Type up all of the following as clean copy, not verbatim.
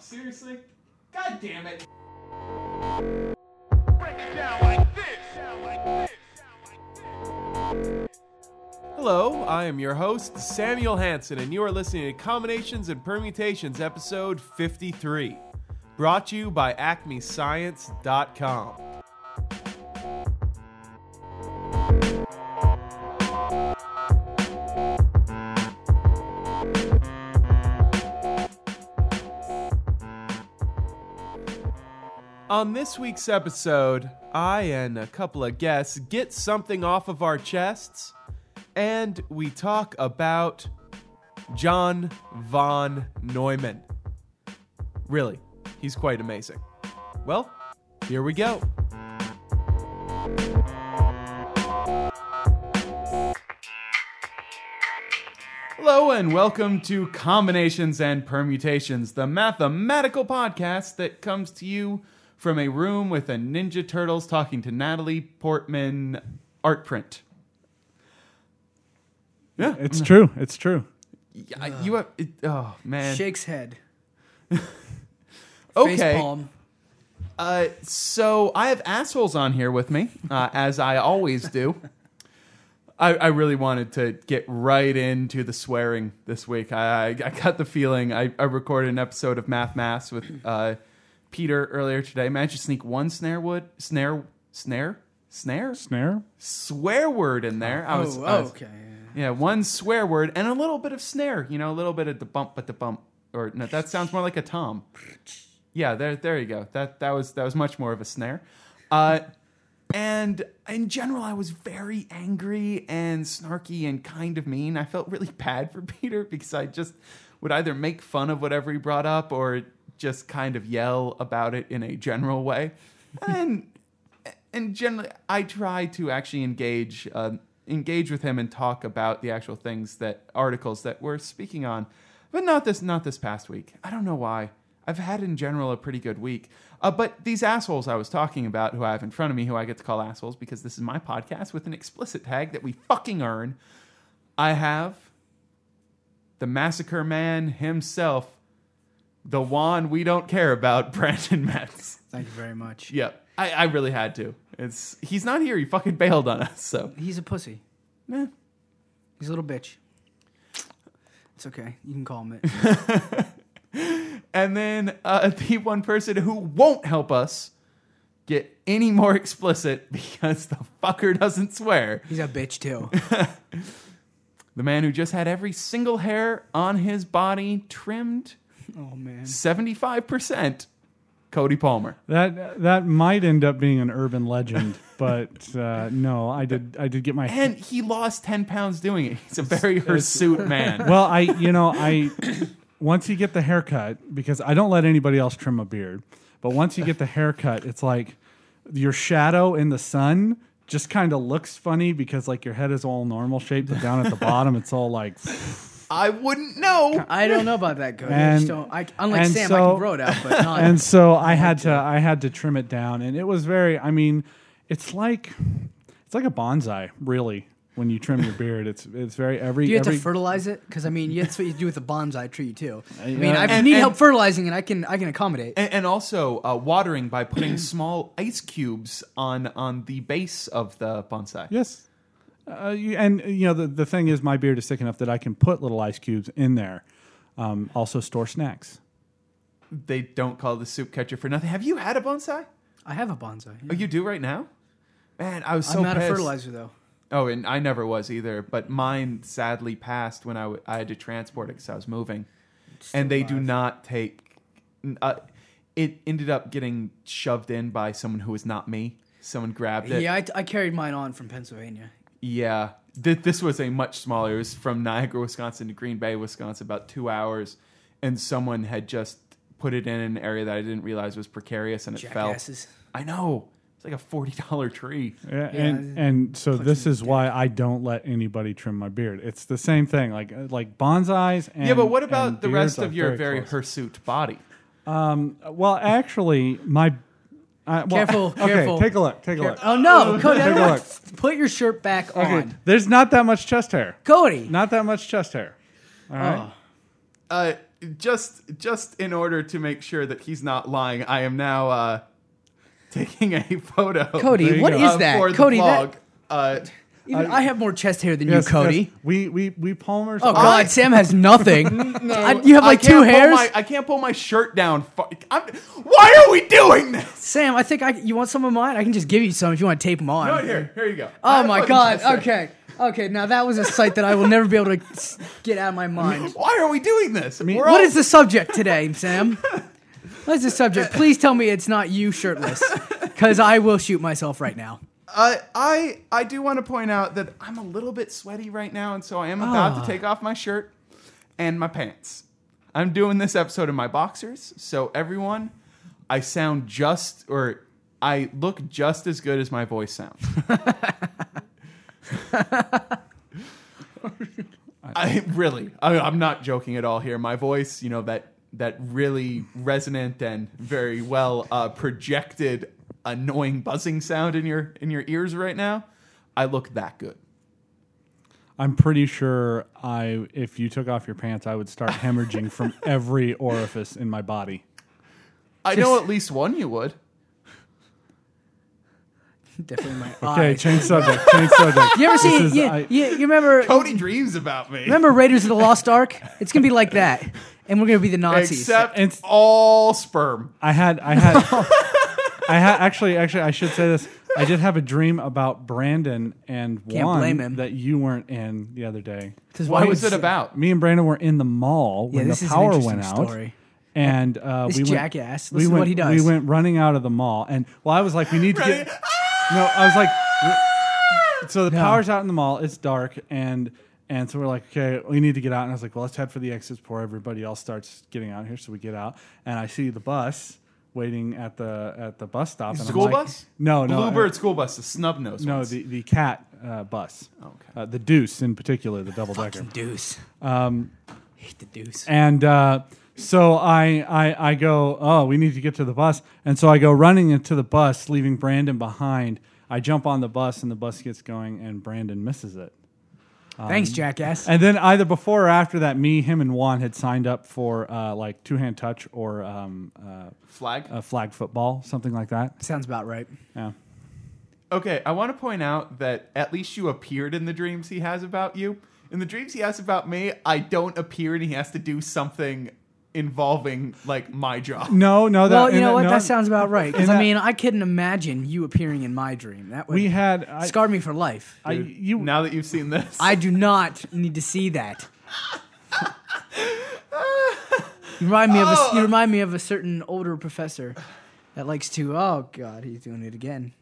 up. Seriously? God damn it. Break it down like this. Hello, I am your host, Samuel Hansen, and you are listening to Combinations and Permutations, episode 53, brought to you by AcmeScience.com. On this week's episode, I and a couple of guests get something off of our chests, and we talk about John von Neumann. Really, he's quite amazing. Well, here we go. Hello and welcome to Combinations and Permutations, the mathematical podcast that comes to you from a room with a Ninja Turtles talking to Natalie Portman art print. Yeah, it's true. It's true. You have it, oh man, shakes head. Okay. Facepalm. So I have assholes on here with me, as I always do. I really wanted to get right into the swearing this week. I got the feeling. I recorded an episode of Math Mass with Peter earlier today. Managed to sneak one swear word in there. Okay. Yeah, one swear word and a little bit of snare, you know, a little bit of the bump, but the bump, or no, that sounds more like a tom. Yeah, there you go. That was much more of a snare. And in general, I was very angry and snarky and kind of mean. I felt really bad for Peter because I just would either make fun of whatever he brought up or just kind of yell about it in a general way. And generally, I try to actually engage with him and talk about the actual things articles that we're speaking on, but not this past week. I don't know why. I've had in general a pretty good week, but these assholes I was talking about, who I have in front of me, who I get to call assholes because this is my podcast with an explicit tag that we fucking earn. I have the massacre man himself, the Juan we don't care about, Brandon Metz. Thank you very much. Yep. I really had to. He's not here. He fucking bailed on us. So he's a pussy. Nah. He's a little bitch. It's okay. You can call him it. And then the one person who won't help us get any more explicit because the fucker doesn't swear. He's a bitch too. The man who just had every single hair on his body trimmed. Oh man. 75%. Cody Palmer. That might end up being an urban legend, but no, I did get my. And he lost 10 pounds doing it. He's a very hirsute man. Well, I once you get the haircut, because I don't let anybody else trim a beard, but once you get the haircut, it's like your shadow in the sun just kind of looks funny because like your head is all normal shape, but down at the bottom it's all like. I wouldn't know. I don't know about that, Cody. Unlike Sam, I can grow it out, but not. And so I had to trim it down, and it was very. I mean, it's like a bonsai, really. When you trim your beard, it's very every. Do you have to fertilize it? Because I mean, that's what you do with a bonsai tree too. I mean, I need help fertilizing, and I can accommodate. And also watering by putting small ice cubes on the base of the bonsai. Yes. And you know the thing is, my beard is thick enough that I can put little ice cubes in there. Also, store snacks. They don't call the soup catcher for nothing. Have you had a bonsai? I have a bonsai. Yeah. Oh, you do right now? Man, I'm not pissed. A fertilizer though. Oh, and I never was either. But mine sadly passed when I had to transport it because I was moving. And they do not take. It ended up getting shoved in by someone who was not me. Someone grabbed it. Yeah, I carried mine on from Pennsylvania. Yeah, this was a much smaller. It was from Niagara, Wisconsin to Green Bay, Wisconsin, about 2 hours. And someone had just put it in an area that I didn't realize was precarious, and it Jackasses. Fell. I know. It's like a $40 tree. Yeah, and so this is why I don't let anybody trim my beard. It's the same thing, like bonsais and yeah, but what about the rest of your very hirsute body? Well, actually, my... Careful. Okay, take a look. Oh, no. Cody, put your shirt back on. There's not that much chest hair. Cody. Not that much chest hair. All right. just in order to make sure that he's not lying, I am now taking a photo. Cody, what is that? For Cody, the vlog. I have more chest hair than you, Cody. Yes. We Palmers. Oh God, Sam has nothing. No, you have like two hairs. I can't pull my shirt down. Why are we doing this, Sam? I think you want some of mine. I can just give you some if you want to tape them on. No, here you go. Oh my God. Okay. Okay, now that was a sight that I will never be able to get out of my mind. Why are we doing this? I mean, what is the subject today, Sam? What is the subject? Please tell me it's not you shirtless, because I will shoot myself right now. I do want to point out that I'm a little bit sweaty right now, and so I am about to take off my shirt and my pants. I'm doing this episode in my boxers, so everyone, I sound I look just as good as my voice sounds. I'm not joking at all here. My voice, that really resonant and very well projected annoying buzzing sound in your ears right now. I look that good. I'm pretty sure if you took off your pants, I would start hemorrhaging from every orifice in my body. I know at least one you would. Definitely my eye. Okay, change subject. You ever see? You remember? Cody dreams about me. Remember Raiders of the Lost Ark? It's gonna be like that, and we're gonna be the Nazis. Except it's all sperm. Actually, I should say this. I did have a dream about Brandon and Juan that you weren't in the other day. What was it about? Me and Brandon were in the mall when the power went out. Story. And this jackass. Listen to what he does. We went running out of the mall, and I was like, we need to get. No, I was like, so the power's out in the mall. It's dark, and so we're like, okay, we need to get out. And I was like, well, let's head for the exits before everybody else starts getting out here. So we get out, and I see the bus waiting at the bus stop. And school bus? No, Bluebird school bus, the snub nose. No, the cat bus. Okay, the Deuce in particular, the double decker. Fucking Deuce. Hate the Deuce. And so I go, we need to get to the bus. And so I go running into the bus, leaving Brandon behind. I jump on the bus, and the bus gets going, and Brandon misses it. Thanks, jackass. And then either before or after that, me, him, and Juan had signed up for like two-hand touch or flag football, something like that. Sounds about right. Yeah. Okay, I want to point out that at least you appeared in the dreams he has about you. In the dreams he has about me, I don't appear, and he has to do something involving like my job. That sounds about right, because I couldn't imagine you appearing in my dream. That would scarred me for life. Now that you've seen this, I do not need to see that. You remind me of a certain older professor that likes to. Oh God, he's doing it again.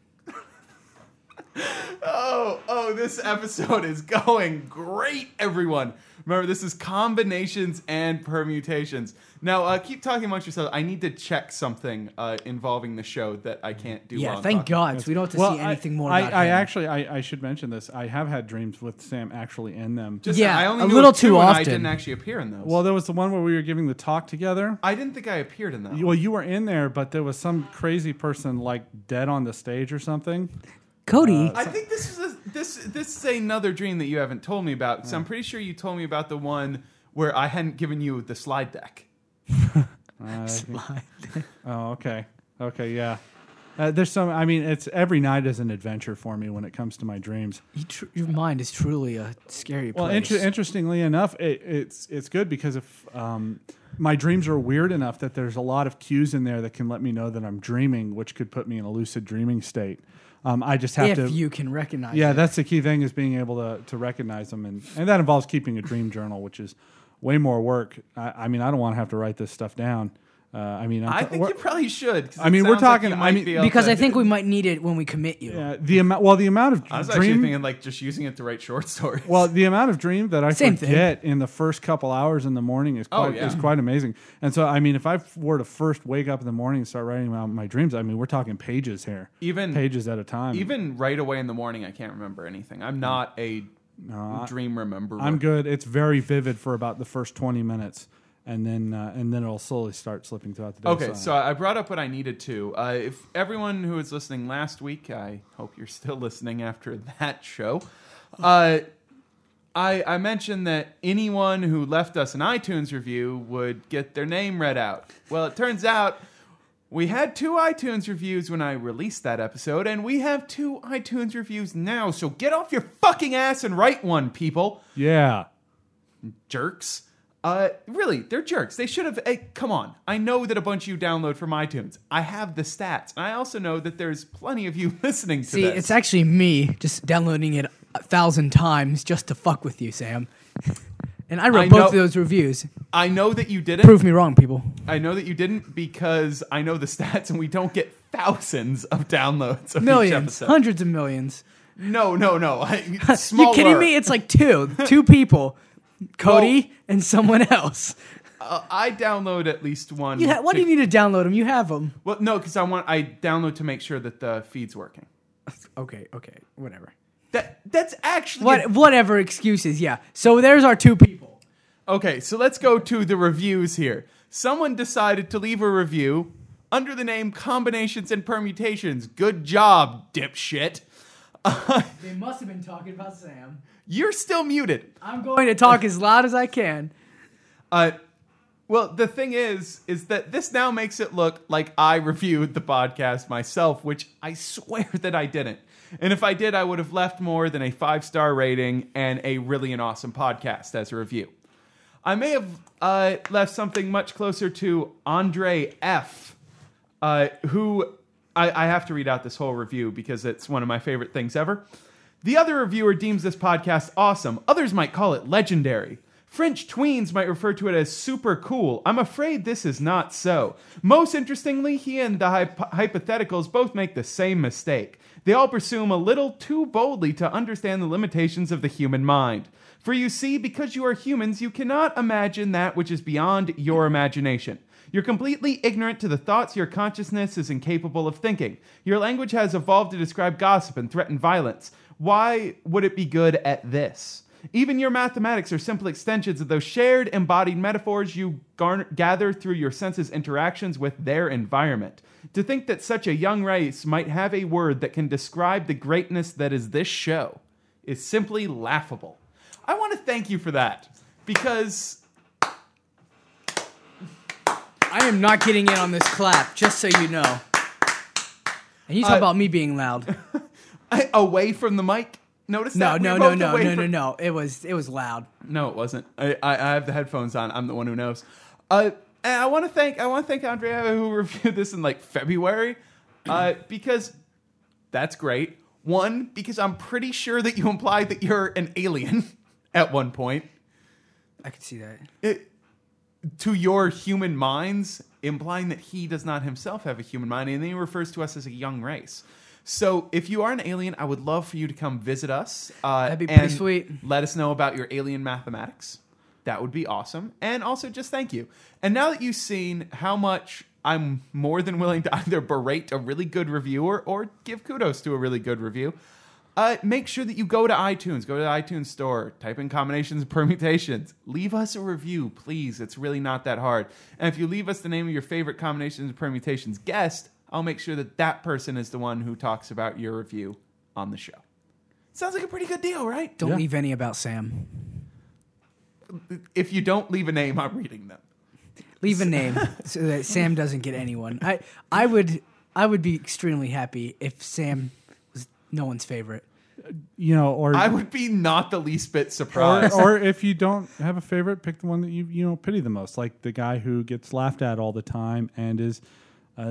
Oh, this episode is going great, everyone. Remember, this is Combinations and Permutations. Now, keep talking amongst yourselves. I need to check something involving the show that I can't do. Yeah, thank God. So we don't have to see anything more about it. I should mention this. I have had dreams with Sam actually in them. I only a little too often. I didn't actually appear in those. Well, there was the one where we were giving the talk together. I didn't think I appeared in that. Well, you were in there, but there was some crazy person like dead on the stage or something. Cody, I think this is another dream that you haven't told me about. So I'm pretty sure you told me about the one where I hadn't given you the slide deck. Oh, okay. Okay, yeah. There's some. I mean, it's every night is an adventure for me when it comes to my dreams. Your mind is truly a scary place. Well, interestingly enough, it's good because if my dreams are weird enough that there's a lot of cues in there that can let me know that I'm dreaming, which could put me in a lucid dreaming state. I just have to. If you can recognize them. Yeah, that's the key thing is being able to recognize them. And that involves keeping a dream journal, which is way more work. I mean, I don't want to have to write this stuff down. I think you probably should. We're talking. I think we might need it when we commit you. Yeah, the amount of dream. I was actually thinking like just using it to write short stories. Well, the amount of dream that I forget in the first couple hours in the morning is quite amazing. And so, if I were to first wake up in the morning and start writing about my dreams, we're talking pages here, even pages at a time. Even right away in the morning, I can't remember anything. I'm not a dream rememberer. I'm good. It's very vivid for about the first 20 minutes. And then it'll slowly start slipping throughout the day. Okay, so I brought up what I needed to. If everyone who was listening last week, I hope you're still listening after that show. I mentioned that anyone who left us an iTunes review would get their name read out. Well, it turns out we had 2 iTunes reviews when I released that episode, and we have 2 iTunes reviews now, so get off your fucking ass and write one, people. Yeah. Jerks. Really, they're jerks. They should have... Hey, come on. I know that a bunch of you download from iTunes. I have the stats. And I also know that there's plenty of you listening to this. See, it's actually me just downloading it 1,000 times just to fuck with you, Sam. And I wrote both of those reviews. I know that you didn't. Prove me wrong, people. I know that you didn't because I know the stats and we don't get thousands of downloads of millions, each episode. Hundreds of millions. No. Smaller. You kidding me? It's like 2 people. Cody and someone else. I download at least one. Why do you need to download them? You have them. Well, no, because I download to make sure that the feed's working. Okay, whatever. That's actually... Whatever excuses, yeah. So there's our 2 people. Okay, so let's go to the reviews here. Someone decided to leave a review under the name Combinations and Permutations. Good job, dipshit. They must have been talking about Sam. You're still muted. I'm going to talk as loud as I can. Well, the thing is that this now makes it look like I reviewed the podcast myself, which I swear that I didn't. And if I did, I would have left more than a 5-star rating and a really an awesome podcast as a review. I may have left something much closer to Andre F., who I have to read out this whole review because it's one of my favorite things ever. The other reviewer deems this podcast awesome. Others might call it legendary. French tweens might refer to it as super cool. I'm afraid this is not so. Most interestingly, he and the hypotheticals both make the same mistake. They all presume a little too boldly to understand the limitations of the human mind. For you see, because you are humans, you cannot imagine that which is beyond your imagination. You're completely ignorant to the thoughts your consciousness is incapable of thinking. Your language has evolved to describe gossip and threaten violence. Why would it be good at this? Even your mathematics are simple extensions of those shared embodied metaphors you gather through your senses' interactions with their environment. To think that such a young race might have a word that can describe the greatness that is this show is simply laughable. I want to thank you for that, because... I am not getting in on this clap, just so you know. And you talk about me being loud. Away from the mic? Notice that? No. It was loud. No, it wasn't. I have the headphones on. I'm the one who knows. And I want to thank Andrea, who reviewed this in like February, because that's great. One, because I'm pretty sure that you implied that you're an alien at one point. I could see that. To your human minds, implying that he does not himself have a human mind, and then he refers to us as a young race. So if you are an alien, I would love for you to come visit us. That'd be pretty sweet. Let us know about your alien mathematics. That would be awesome. And also just thank you. And now that you've seen how much I'm more than willing to either berate a really good reviewer or give kudos to a really good review, make sure that you go to iTunes. Go to the iTunes store. Type in Combinations and Permutations. Leave us a review, please. It's really not that hard. And if you leave us the name of your favorite Combinations and Permutations guest, I'll make sure that that person is the one who talks about your review on the show. Sounds like a pretty good deal, right? Don't leave any about Sam. If you don't leave a name, I'm reading them. Leave a name so that Sam doesn't get anyone. I would be extremely happy if Sam was no one's favorite. Or I would be not the least bit surprised. Or if you don't have a favorite, pick the one that you pity the most, like the guy who gets laughed at all the time and is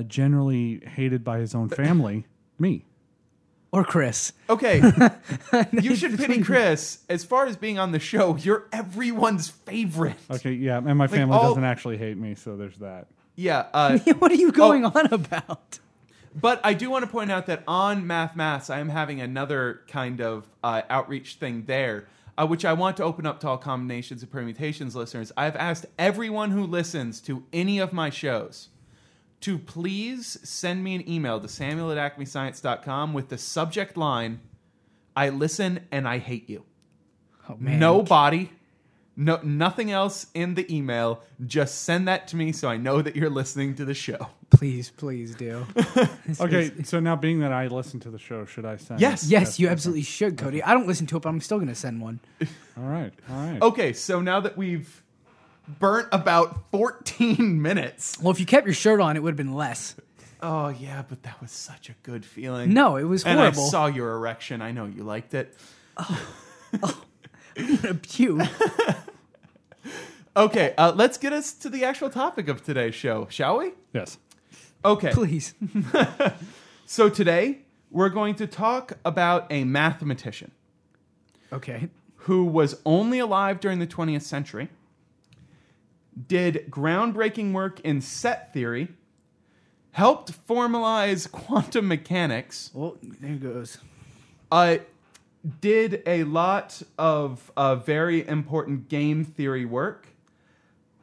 generally hated by his own family, me. Or Chris. Okay. You should pity Chris. As far as being on the show, you're everyone's favorite. Okay, yeah, and my family doesn't actually hate me, so there's that. Yeah. What are you going on about? But I do want to point out that on Math Mass, I am having another kind of outreach thing there, which I want to open up to all Combinations and Permutations listeners. I've asked everyone who listens to any of my shows to please send me an email to samuel@acmescience.com with the subject line, I listen and I hate you. Oh, man. Nobody, No, nothing else in the email. Just send that to me so I know that you're listening to the show. Please, please do. Okay, so now being that I listen to the show, should I send? Yes. Yes, you absolutely should, Cody. I don't listen to it, but I'm still going to send one. All right. Okay, so now that we've burnt about 14 minutes. Well, if you kept your shirt on, it would have been less. Oh, yeah, but that was such a good feeling. No, it was horrible. And I saw your erection. I know you liked it. Oh. I'm gonna puke. Okay, let's get us to the actual topic of today's show, shall we? Yes. Okay. Please. So today, we're going to talk about a mathematician. Okay. Who was only alive during the 20th century, did groundbreaking work in set theory, helped formalize quantum mechanics. Oh, there it goes. Did a lot of very important game theory work.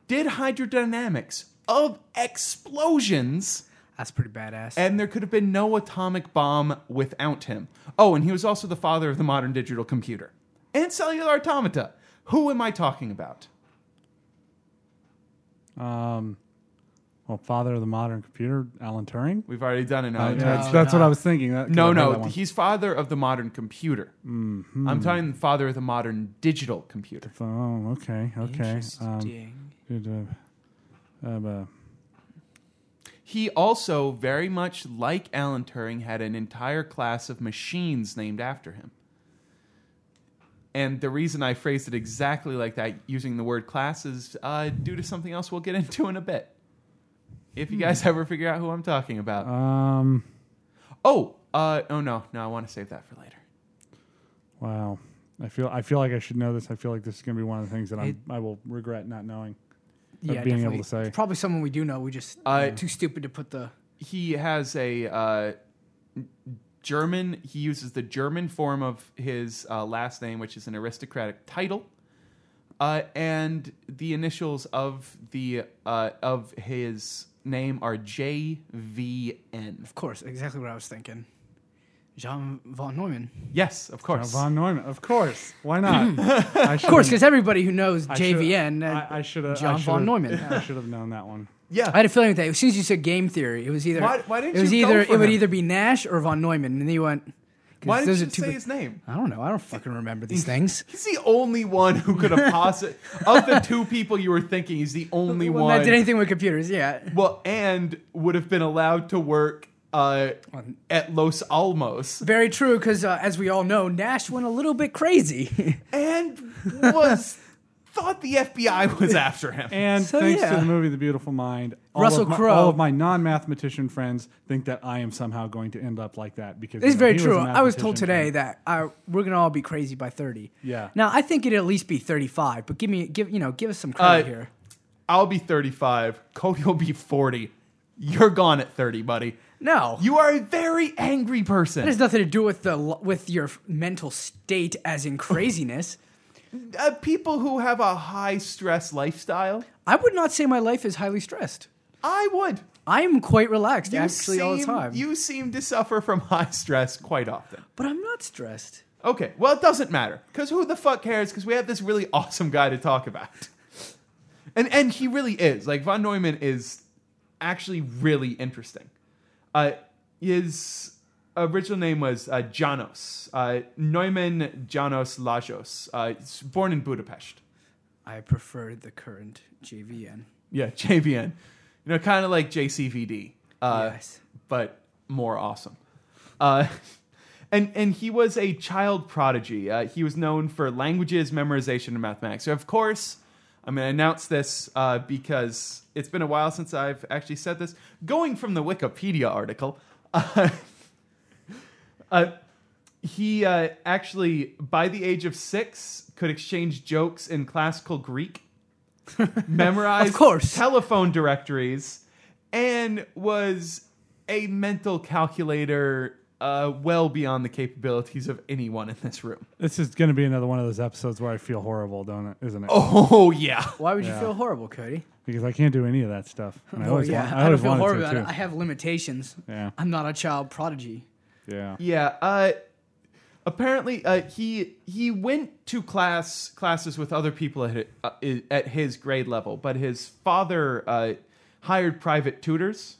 Did hydrodynamics of explosions. That's pretty badass. And there could have been no atomic bomb without him. Oh, and he was also the father of the modern digital computer. And cellular automata. Who am I talking about? Well, father of the modern computer, Alan Turing? We've already done it. That's what I was thinking. He's father of the modern computer. Mm-hmm. I'm talking father of the modern digital computer. Oh, okay. Interesting. He also, very much like Alan Turing, had an entire class of machines named after him. And the reason I phrased it exactly like that, using the word class, is due to something else we'll get into in a bit. If you guys ever figure out who I'm talking about. No, I want to save that for later. Wow. I feel like I should know this. I feel like this is going to be one of the things that I will regret not knowing. Yeah, being definitely. Able to say. It's probably someone we do know. We just too stupid to put the... He has a German... He uses the German form of his last name, which is an aristocratic title. And the initials of the of his name are JVN. Of course, exactly what I was thinking. John von Neumann. Yes, of course. John von Neumann, of course. Why not? Of course, because everybody who knows JVN, John von Neumann. I should have known that one. Yeah, I had a feeling with that. As soon as you said game theory, it was either would either be Nash or von Neumann, and then you went. Why did you say his name? I don't know. I don't fucking remember these things. He's the only one who could have possibly... of the two people you were thinking, he's the only one... that did anything with computers, yeah. Well, and would have been allowed to work at Los Alamos. Very true, because as we all know, Nash went a little bit crazy. And was... thought the FBI was after him. And so, thanks to the movie The Beautiful Mind, all of my non-mathematician friends think that I am somehow going to end up like that. Because it's very true. I was told today that we're going to all be crazy by 30. Yeah. Now, I think it'll at least be 35, but give us some credit here. I'll be 35. Cody will be 40. You're gone at 30, buddy. No. You are a very angry person. That has nothing to do with your mental state as in craziness. People who have a high-stress lifestyle. I would not say my life is highly stressed. I would. I am quite relaxed, all the time. You seem to suffer from high stress quite often. But I'm not stressed. Okay, well, it doesn't matter, because who the fuck cares, because we have this really awesome guy to talk about. And he really is. Like, von Neumann is actually really interesting. His original name was Janos. Neumann Janos Lajos. Born in Budapest. I prefer the current JVN. Yeah, JVN. Kind of like JCVD. Yes. But more awesome. And he was a child prodigy. He was known for languages, memorization, and mathematics. So, of course, I'm going to announce this because it's been a while since I've actually said this. Going from the Wikipedia article... he actually, by the age of 6, could exchange jokes in classical Greek, memorize telephone directories, and was a mental calculator well beyond the capabilities of anyone in this room. This is going to be another one of those episodes where I feel horrible, isn't it? Oh, yeah. Why would you feel horrible, Cody? Because I can't do any of that stuff. And I don't feel horrible about it. I have limitations. Yeah. I'm not a child prodigy. Yeah. Apparently, he went to classes with other people at his grade level, but his father hired private tutors.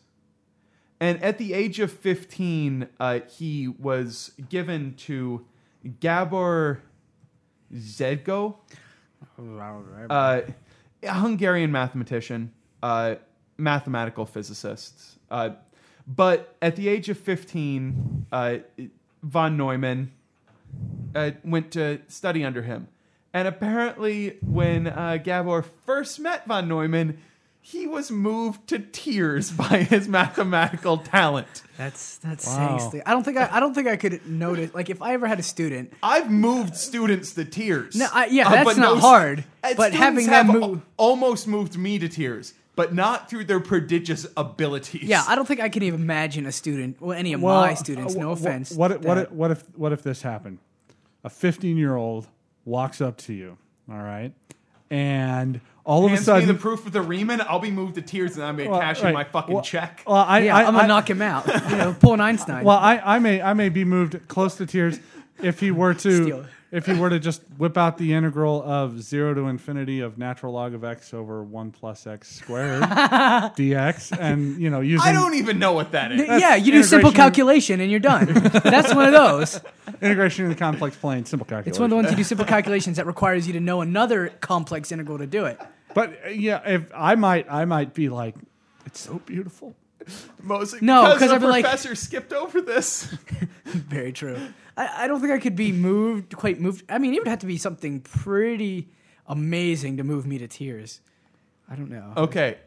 And at the age of 15, he was given to Gabor Szego, a Hungarian mathematician, mathematical physicist. But at the age of 15, von Neumann went to study under him. And apparently when Gabor first met von Neumann, he was moved to tears by his mathematical talent. That's wow. Saying I don't think I could notice. Like if I ever had a student, I've moved students to tears. No, that's not hard. But having them almost moved me to tears, but not through their prodigious abilities. Yeah, I don't think I can even imagine a student, well, any of my students. No offense. What if this happened? A 15-year-old walks up to you. All right, and. All of a sudden, hands me the proof of the Riemann, I'll be moved to tears and I'm going to cash in my fucking check. Well, I'm going to knock him out. You know, pull an Einstein. Well, I may be moved close to tears if he were to just whip out the integral of 0 to infinity of natural log of x over 1 plus x squared dx, and you know using. I don't even know what that is. Yeah, you do simple calculation and you're done. That's one of those. Integration in the complex plane, simple calculation. It's one of the ones you do simple calculations that requires you to know another complex integral to do it. But yeah, if I might be like, it's so beautiful. Mostly because the professor skipped over this. Very true. I don't think I could be quite moved. I mean, it would have to be something pretty amazing to move me to tears. I don't know. Okay.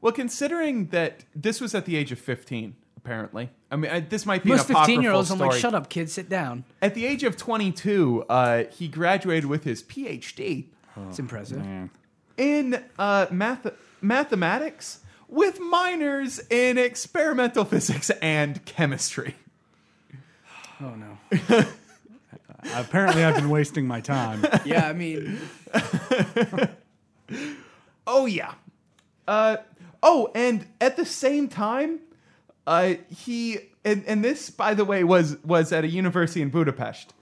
Well, considering that this was at the age of 15, apparently. I mean, this might be an apocryphal story. Most 15-year-olds, I'm like, shut up, kid, sit down. At the age of 22, he graduated with his PhD. It's impressive. Man. In mathematics with minors in experimental physics and chemistry. Oh, no. Apparently, I've been wasting my time. Yeah, I mean... Oh, yeah. And at the same time, he... And this, by the way, was at a university in Budapest.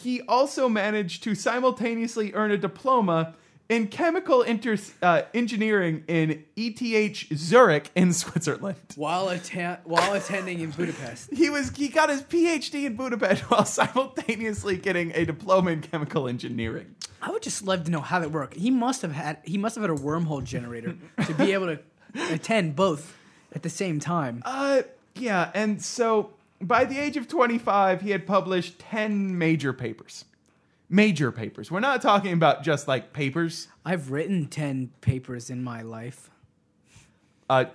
He also managed to simultaneously earn a diploma in chemical engineering in ETH Zurich in Switzerland. While attending in Budapest. He got his PhD in Budapest while simultaneously getting a diploma in chemical engineering. I would just love to know how that worked. He must have had a wormhole generator to be able to attend both at the same time. Yeah, and so by the age of 25, he had published 10 major papers. Major papers. We're not talking about just like papers. I've written 10 papers in my life.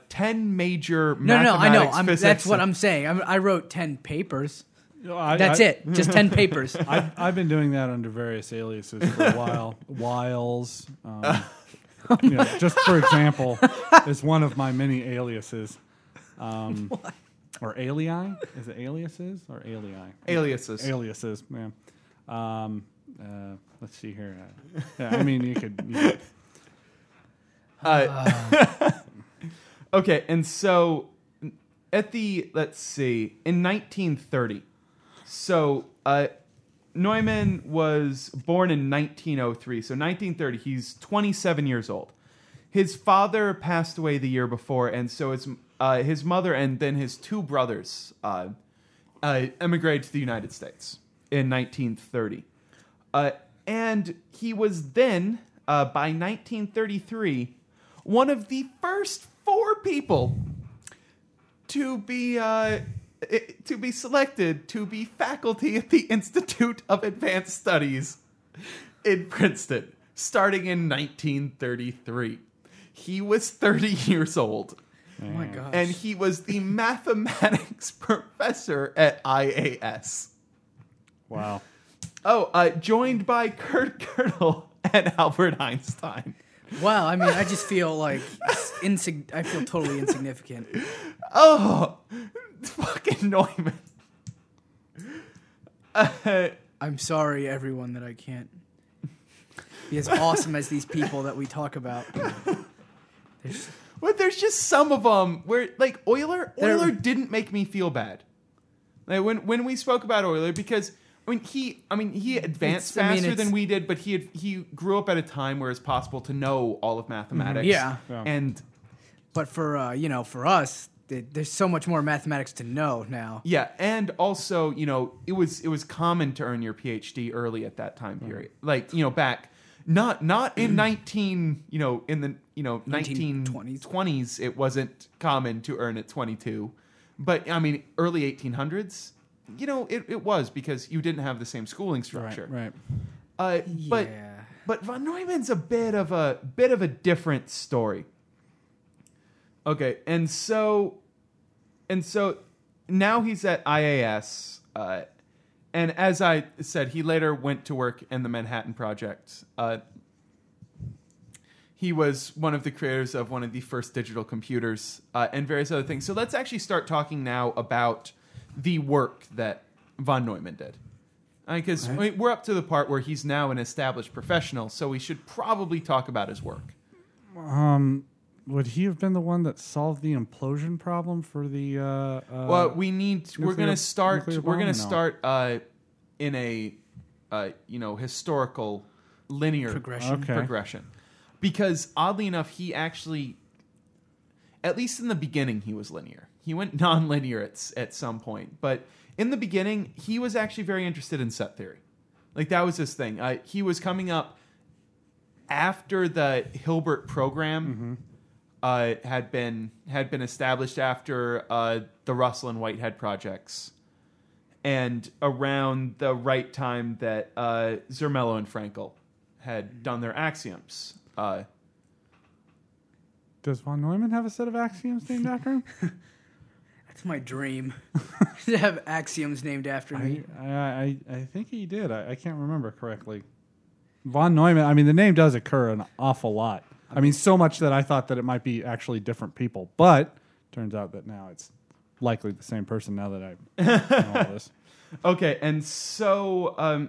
10 major. No, I know. That's what I'm saying. I wrote 10 papers. That's it. Just 10 papers. I've been doing that under various aliases for a while. Wiles. Just for example, is one of my many aliases. Or alii? Is it aliases or alii? Aliases. Aliases, man. Let's see here. I mean, you could. Okay, and so in 1930. So Neumann was born in 1903. So 1930, he's 27 years old. His father passed away the year before, and so it's his mother and then his two brothers emigrated to the United States in 1930. And he was then, by 1933, one of the first 4 people to be selected to be faculty at the Institute of Advanced Studies in Princeton, starting in 1933. He was 30 years old. Oh my gosh. And he was the mathematics professor at IAS. Wow. Oh, joined by Kurt Gödel and Albert Einstein. Wow, I mean, I just feel like I feel totally insignificant. Oh, fucking Neumann. I'm sorry, everyone, that I can't be as awesome as these people that we talk about. There's just some of them where, like, Euler didn't make me feel bad. Like when we spoke about Euler, because I mean, he advanced faster than we did, but he grew up at a time where it's possible to know all of mathematics. Yeah. And but for for us, there's so much more mathematics to know now. Yeah, and also, it was common to earn your PhD early at that time period. Mm. Like, back not in 1920s, it wasn't common to earn at 22. But I mean, early 1800s, it was, because you didn't have the same schooling structure. Right. But von Neumann's a bit of a different story. Okay, and so now he's at IAS, and as I said, he later went to work in the Manhattan Project. He was one of the creators of one of the first digital computers, and various other things. So let's actually start talking now about the work that von Neumann did. Because we're up to the part where he's now an established professional, so we should probably talk about his work. Would he have been the one that solved the implosion problem for the? We're going to start in a historical linear progression, because oddly enough, he actually, at least in the beginning, he was linear. He went non-linear at some point, but in the beginning, he was actually very interested in set theory. Like, that was his thing. He was coming up after the Hilbert program. Mm-hmm. Had been established after the Russell and Whitehead projects, and around the right time that Zermelo and Frankel had done their axioms. Does von Neumann have a set of axioms named after him? That's my dream, to have axioms named after me. I think he did. I can't remember correctly. Von Neumann, I mean, the name does occur an awful lot. I mean, so much that I thought that it might be actually different people, but turns out that now it's likely the same person. Now that I know all this, okay. And so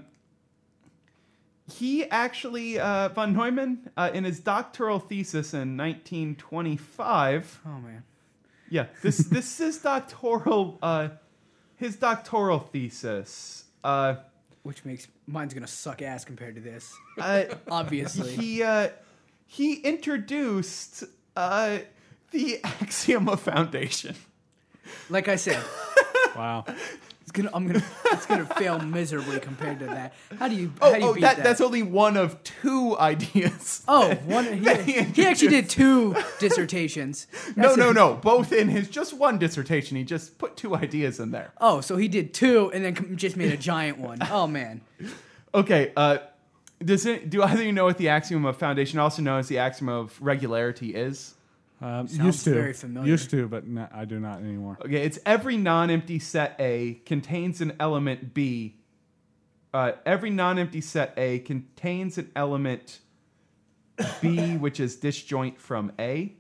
he actually, von Neumann, in his doctoral thesis in 1925. Oh man, yeah. This is doctoral. His doctoral thesis. Which makes mine's gonna suck ass compared to this. Obviously, he. He introduced the axiom of foundation. Like I said, wow, it's gonna fail miserably compared to that. How do you beat that? That's only one of two ideas. He actually did two dissertations. No, both in his just one dissertation. He just put two ideas in there. Oh, so he did two and then just made a giant one. Oh man. Okay. Do either of you know what the axiom of foundation, also known as the axiom of regularity, is? Used to, but no, I do not anymore. Okay, it's every non-empty set A contains an element B. Every non-empty set A contains an element B, which is disjoint from A.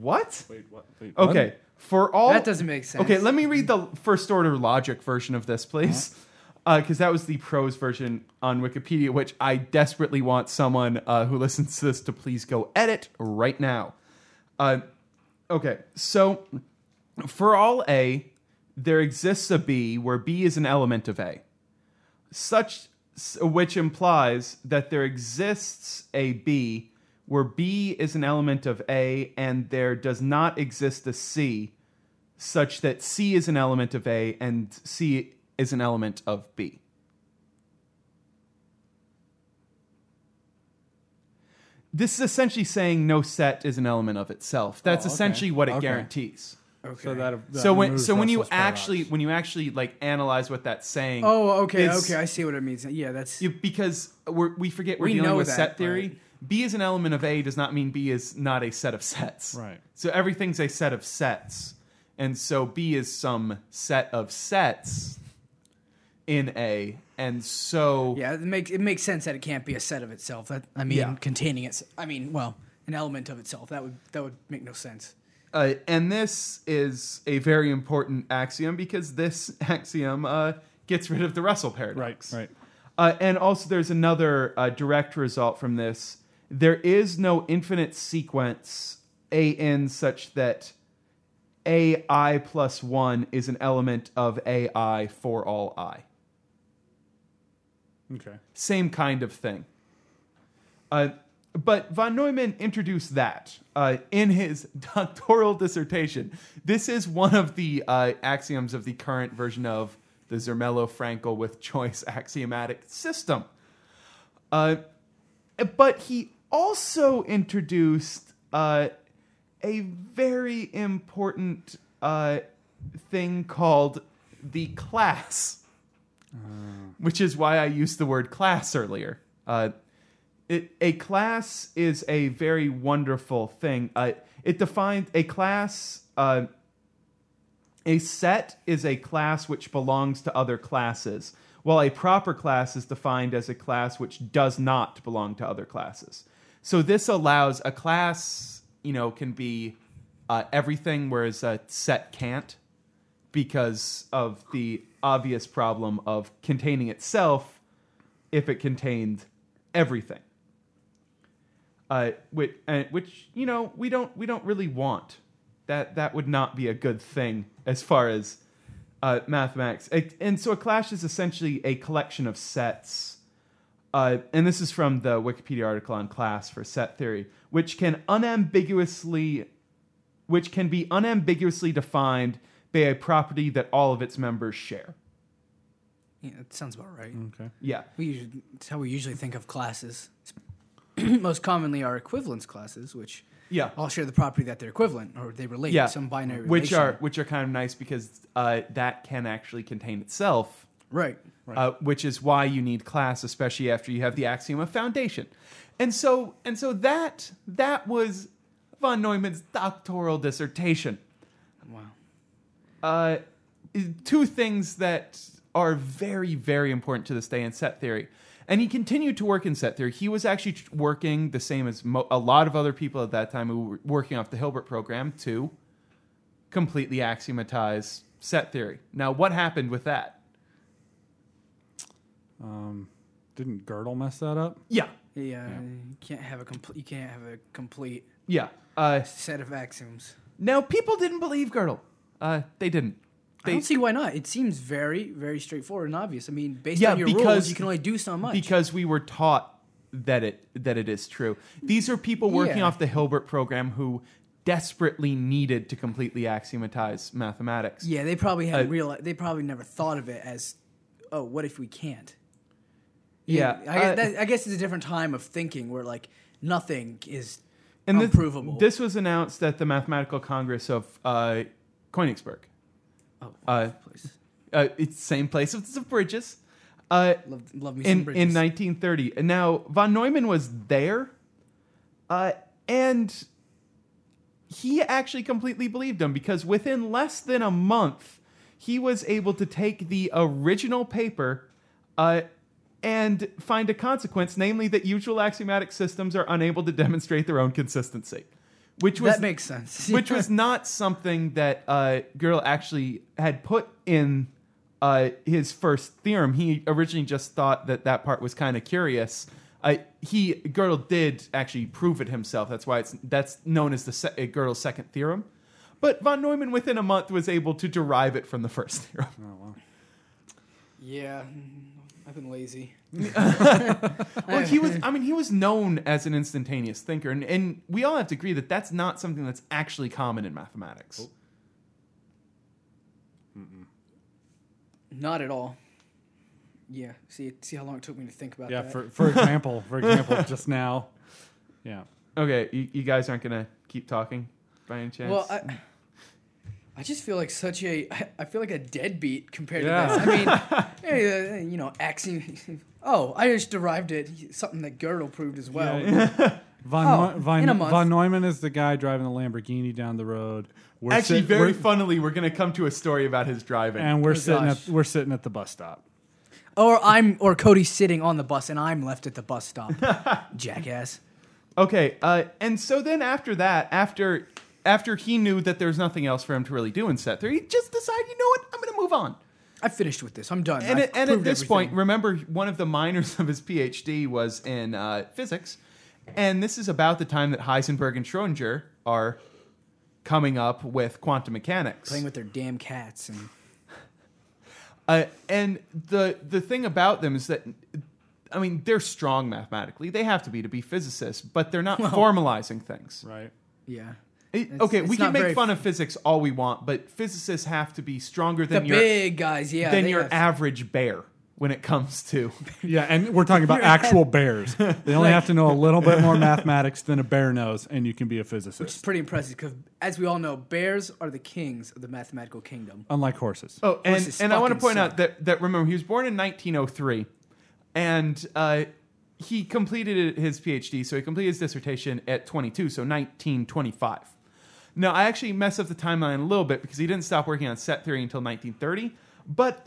What? Wait, what? Okay. For all that doesn't make sense. Okay, let me read the first order logic version of this, please, because that was the prose version on Wikipedia, which I desperately want someone who listens to this to please go edit right now. Okay, so for all A, there exists a B where B is an element of A, such which implies that there exists a B where B is an element of A and there does not exist a C, such that C is an element of A and C is an element of B. This is essentially saying no set is an element of itself. That's essentially what it guarantees. Okay. So when you actually like analyze what that's saying. Oh, okay. Okay, I see what it means. Yeah, that's because we forget we're dealing with set theory. Right. B is an element of A does not mean B is not a set of sets. Right. So everything's a set of sets. And so B is some set of sets in A. And so... Yeah, it makes sense that it can't be a set of itself. Containing it. I mean, well, an element of itself. That would make no sense. And this is a very important axiom because this axiom gets rid of the Russell paradox. Right. And also there's another direct result from this. There is no infinite sequence, AN, such that AI plus 1 is an element of AI for all I. Okay. Same kind of thing. But von Neumann introduced that in his doctoral dissertation. This is one of the axioms of the current version of the Zermelo-Frankel with choice axiomatic system. But he also introduced a very important thing called the class, which is why I used the word class earlier. A class is a very wonderful thing. It defines a class. A set is a class which belongs to other classes, while a proper class is defined as a class which does not belong to other classes. So this allows a class, can be everything, whereas a set can't, because of the obvious problem of containing itself if it contained everything. Which we don't really want. That would not be a good thing as far as mathematics. And so a class is essentially a collection of sets. And this is from the Wikipedia article on class for set theory, which can be unambiguously defined by a property that all of its members share. Yeah, that sounds about right. Okay. Yeah. It's how we usually think of classes. Most commonly are equivalence classes, which all share the property that they're equivalent or they relate, some binary relation. Which are kind of nice because that can actually contain itself. Right. Which is why you need class, especially after you have the axiom of foundation. And so that was von Neumann's doctoral dissertation. Wow. Two things that are very, very important to this day in set theory. And he continued to work in set theory. He was actually working the same as a lot of other people at that time who were working off the Hilbert program to completely axiomatize set theory. Now, what happened with that? Didn't Gödel mess that up? Yeah. You can't have a complete set of axioms. Now, people didn't believe Gödel. They didn't. I don't see why not. It seems very, very straightforward and obvious. I mean, based on your rules, you can only do so much. Because we were taught that it is true. These are people working off the Hilbert program who desperately needed to completely axiomatize mathematics. Yeah, they probably hadn't realized. They probably never thought of it as, oh, what if we can't? Yeah. I guess it's a different time of thinking where, nothing is unprovable. This was announced at the Mathematical Congress of Königsberg. It's the same place as the Bridges. Love me some Bridges. In 1930. And now, von Neumann was there, and he actually completely believed him because within less than a month, he was able to take the original paper and find a consequence, namely that usual axiomatic systems are unable to demonstrate their own consistency. That makes sense. Which was not something that Gödel actually had put in his first theorem. He originally just thought that part was kind of curious. Gödel did actually prove it himself. That's why that's known as the Gödel's second theorem. But von Neumann, within a month, was able to derive it from the first theorem. Oh, wow. Yeah, I've been lazy. Well, he was known as an instantaneous thinker, and we all have to agree that that's not something that's actually common in mathematics. Oh. Not at all. Yeah. See how long it took me to think about that. Yeah. For example, just now. Yeah. Okay. You guys aren't gonna keep talking by any chance? Well, I just feel like a deadbeat compared to this. I mean, axiom. Oh, I just derived it. Something that Gödel proved as well. Yeah. Von Neumann is the guy driving the Lamborghini down the road. Funnily, we're going to come to a story about his driving, and we're sitting at the bus stop. Or Cody's sitting on the bus, and I'm left at the bus stop. Jackass. Okay, and so then after that, after he knew that there was nothing else for him to really do in set theory, he just decided, I'm going to move on. I finished with this. I'm done. And at this point, remember, one of the minors of his PhD was in physics, and this is about the time that Heisenberg and Schrödinger are coming up with quantum mechanics. Playing with their damn cats. And the thing about them is that, I mean, they're strong mathematically. They have to be physicists, but they're not formalizing things. Right. Yeah. It's we can make fun of physics all we want, but physicists have to be stronger than your big guys, yeah, than your average bear when it comes to and we're talking about actual bears. They only have to know a little bit more mathematics than a bear knows, and you can be a physicist. Which is pretty impressive because, as we all know, bears are the kings of the mathematical kingdom, unlike horses. Oh, and I want to point out that remember he was born in 1903, and he completed his PhD. So he completed his dissertation at 22, so 1925. Now, I actually messed up the timeline a little bit because he didn't stop working on set theory until 1930. But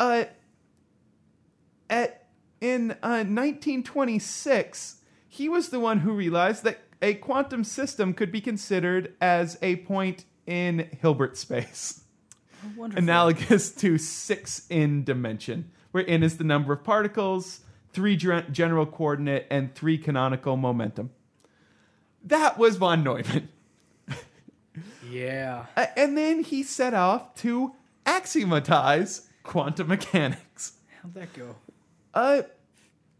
in 1926, he was the one who realized that a quantum system could be considered as a point in Hilbert space, analogous to 6 in dimension, where n is the number of particles, 3 general coordinate, and 3 canonical momentum. That was von Neumann. Yeah. And then he set off to axiomatize quantum mechanics. How'd that go?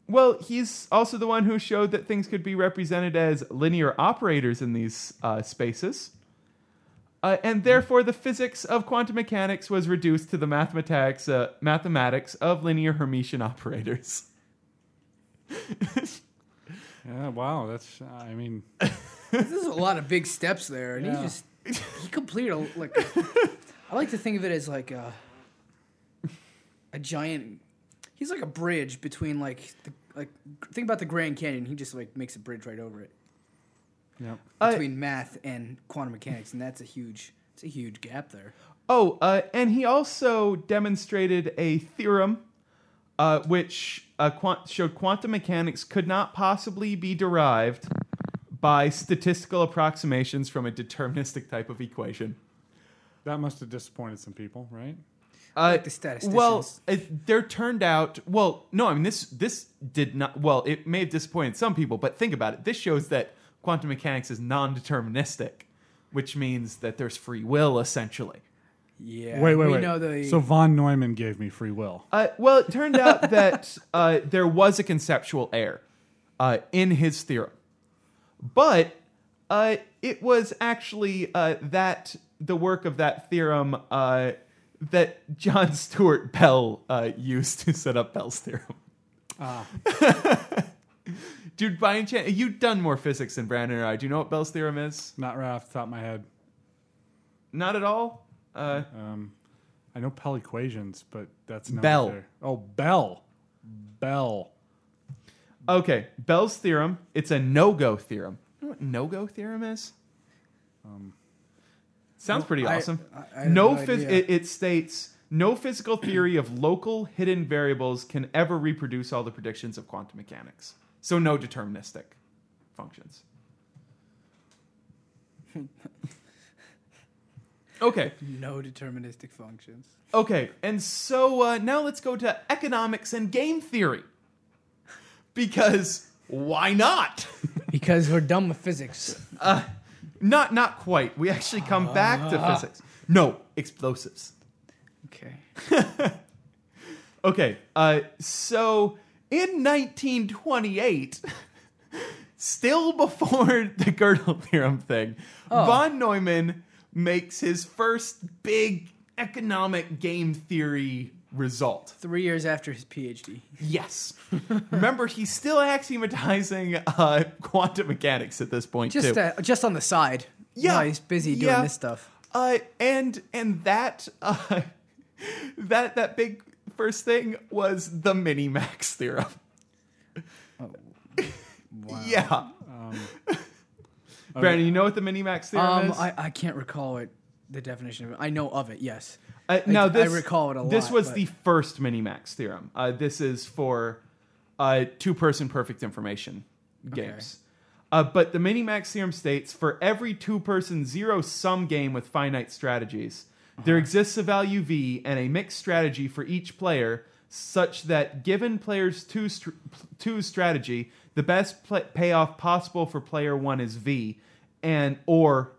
Well, he's also the one who showed that things could be represented as linear operators in these spaces. And therefore, the physics of quantum mechanics was reduced to the mathematics of linear Hermitian operators. Yeah, wow, that's, I mean... This is a lot of big steps there, and he completed I like to think of it as like a giant. He's like a bridge between think about the Grand Canyon. He just makes a bridge right over it. Yeah, between math and quantum mechanics, and that's a huge gap there. Oh, and he also demonstrated a theorem, which showed quantum mechanics could not possibly be derived by statistical approximations from a deterministic type of equation. That must have disappointed some people, right? Like the statisticians. This did not... Well, it may have disappointed some people, but think about it. This shows that quantum mechanics is non-deterministic, which means that there's free will, essentially. Yeah. Wait. So von Neumann gave me free will. Well, it turned out that there was a conceptual error in his theorem. But it was actually the work of that theorem that John Stuart Bell used to set up Bell's theorem. Dude, by any chance, you've done more physics than Brandon or I. Do you know what Bell's theorem is? Not right off the top of my head. Not at all? I know Pell equations, but that's not Bell. There. Oh, Bell. Okay, Bell's theorem, it's a no-go theorem. You know what no-go theorem is? Sounds pretty awesome. It states, no physical theory of local hidden variables can ever reproduce all the predictions of quantum mechanics. So no deterministic functions. Okay. No deterministic functions. Okay, and so now let's go to economics and game theory. Because why not? Because we're done with physics. Not quite. We actually come back to physics. No, explosives. Okay. Okay. So in 1928, still before the Gödel theorem thing, von Neumann makes his first big economic game theory result. 3 years after his PhD. Yes. Remember, he's still axiomatizing quantum mechanics at this point, just on the side. Yeah. No, he's busy doing this stuff. And that big first thing was the minimax theorem. Oh, wow. Yeah. Brandon, you know what the minimax theorem is? I can't recall it. The definition of it. I know of it, yes. I recall it a lot. This was the first minimax theorem. This is for two-person perfect information games. Okay. But the minimax theorem states, for every two-person zero-sum game with finite strategies, there exists a value V and a mixed strategy for each player, such that given player's two strategy, the best payoff possible for player one is V, and or